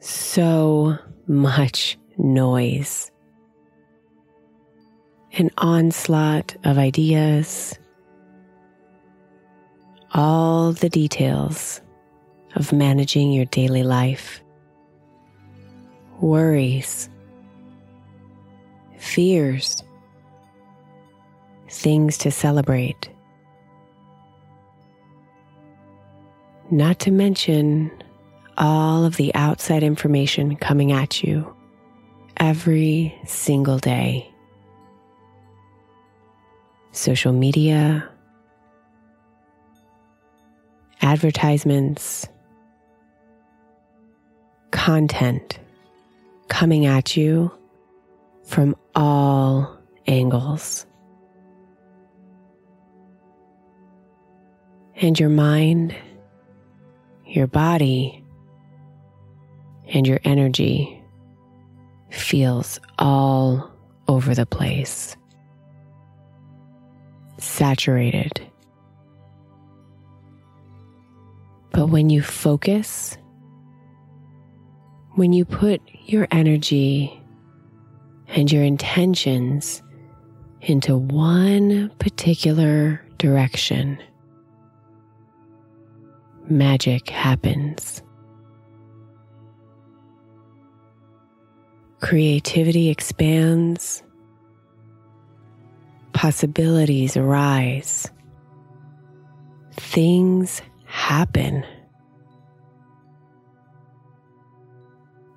so much noise, an onslaught of ideas, all the details of managing your daily life, worries, fears, things to celebrate, not to mention all of the outside information coming at you every single day. Social media, advertisements, content coming at you from all angles. And your mind, your body, and your energy feels all over the place, saturated. But when you focus, when you put your energy and your intentions into one particular direction, magic happens. Creativity expands, possibilities arise, things happen.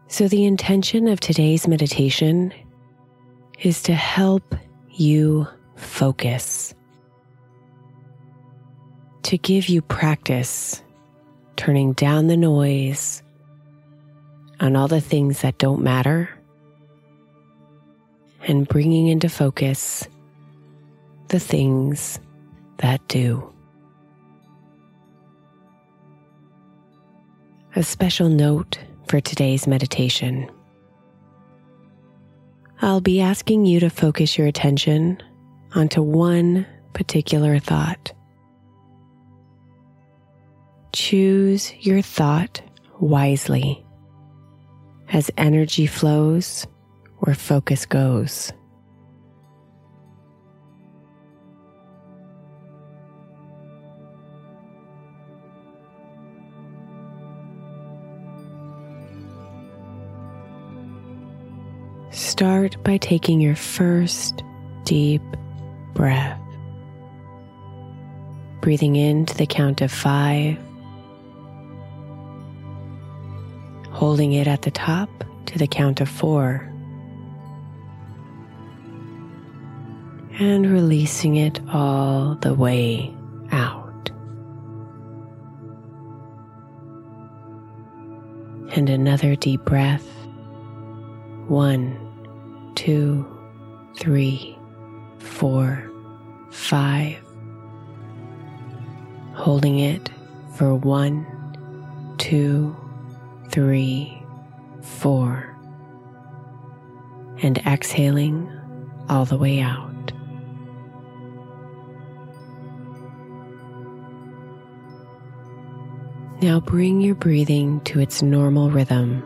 So the intention of today's meditation is to help you focus, to give you practice turning down the noise on all the things that don't matter, and bringing into focus the things that do. A special note for today's meditation. I'll be asking you to focus your attention onto one particular thought. Choose your thought wisely as energy flows where focus goes. Start by taking your first deep breath, breathing in to the count of 5, holding it at the top to the count of 4. And releasing it all the way out. And another deep breath. 1, 2, 3, 4, 5. Holding it for 1, 2, 3, 4, and exhaling all the way out. Now bring your breathing to its normal rhythm.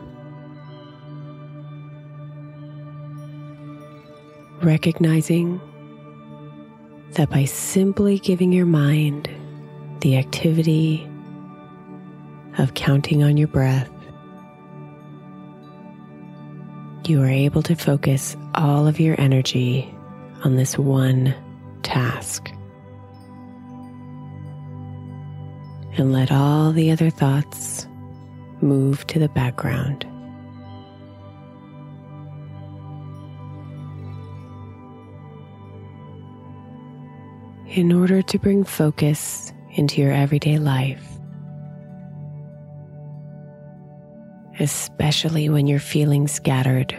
Recognizing that by simply giving your mind the activity of counting on your breath, you are able to focus all of your energy on this one task. And let all the other thoughts move to the background. In order to bring focus into your everyday life, especially when you're feeling scattered,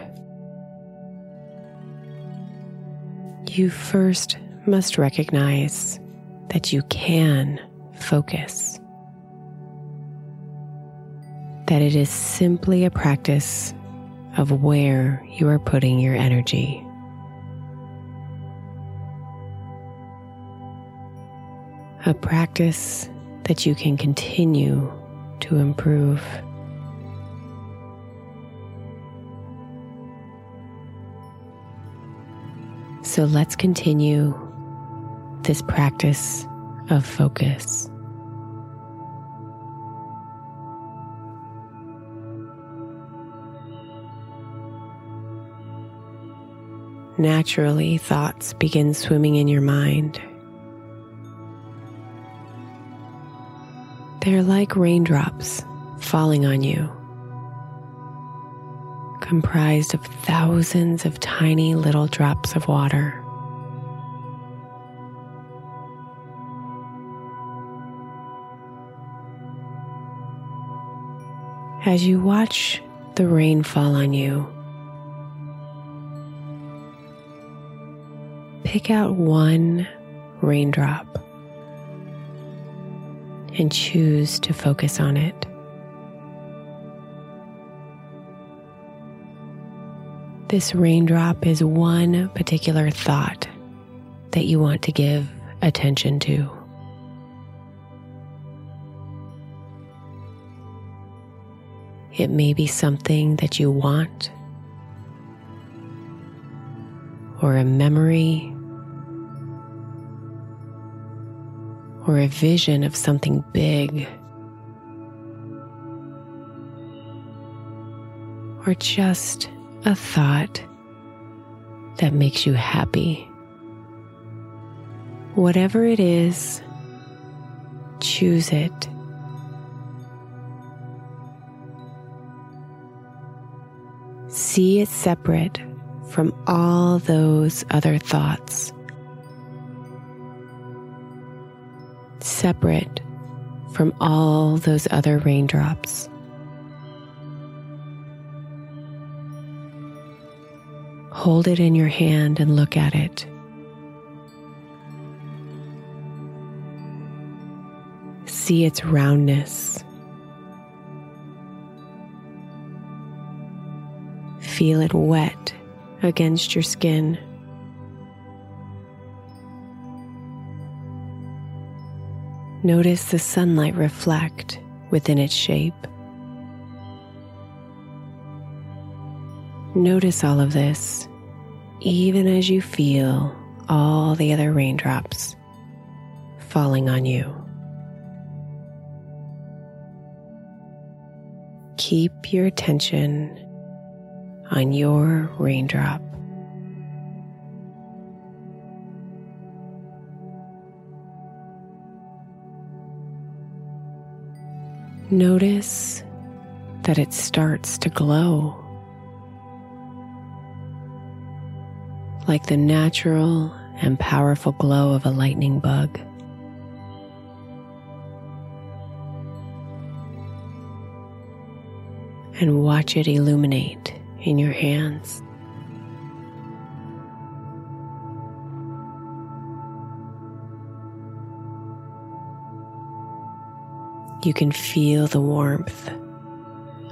you first must recognize that you can focus. That it is simply a practice of where you are putting your energy. A practice that you can continue to improve. So let's continue this practice of focus. Naturally, thoughts begin swimming in your mind. They're like raindrops falling on you, comprised of thousands of tiny little drops of water. As you watch the rain fall on you, pick out one raindrop and choose to focus on it. This raindrop is one particular thought that you want to give attention to. It may be something that you want, or a memory, or a vision of something big, or just a thought that makes you happy. Whatever it is, choose it. See it separate from all those other thoughts. Separate from all those other raindrops. Hold it in your hand and look at it. See its roundness. Feel it wet against your skin. Notice the sunlight reflect within its shape. Notice all of this, even as you feel all the other raindrops falling on you. Keep your attention on your raindrop. Notice that it starts to glow, like the natural and powerful glow of a lightning bug. And watch it illuminate in your hands. You can feel the warmth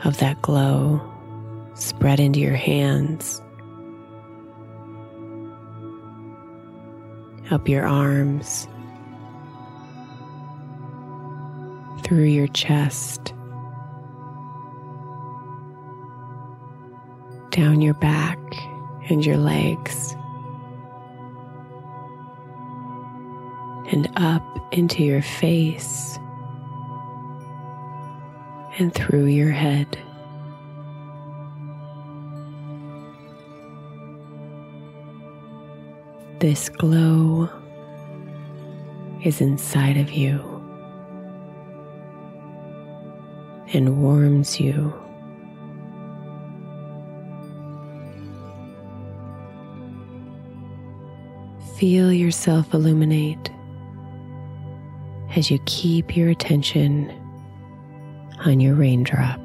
of that glow spread into your hands, up your arms, through your chest, down your back and your legs, and up into your face and through your head. This glow is inside of you and warms you. Feel yourself illuminate as you keep your attention on your raindrop.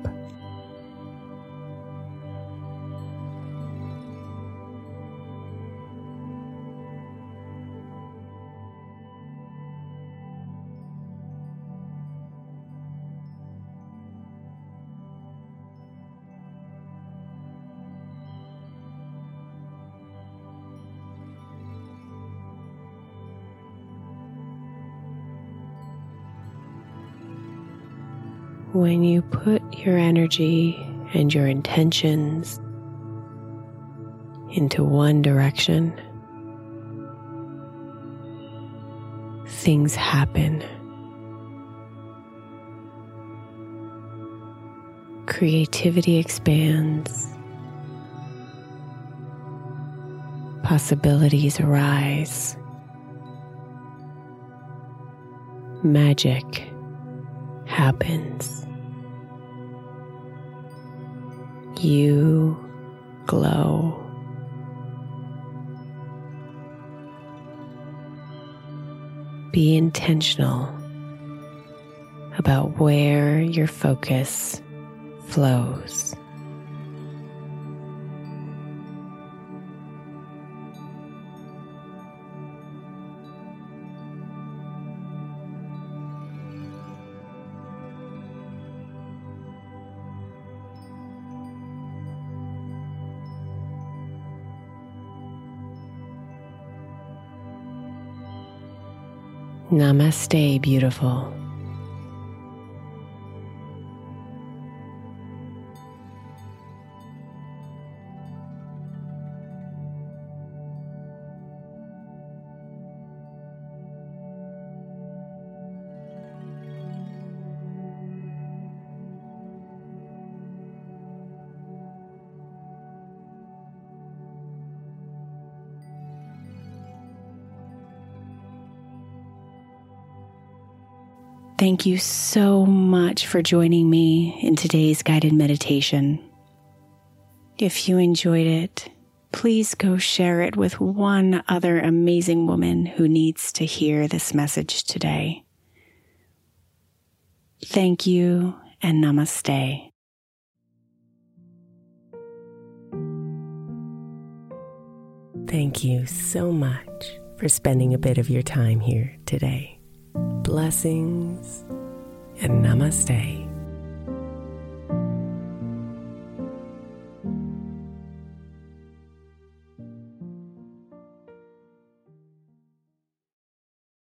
When you put your energy and your intentions into one direction, things happen. Creativity expands. Possibilities arise. Magic happens. You glow. Be intentional about where your focus flows. Namaste, beautiful. Thank you so much for joining me in today's guided meditation. If you enjoyed it, please go share it with one other amazing woman who needs to hear this message today. Thank you and namaste. Thank you so much for spending a bit of your time here today. Blessings and namaste.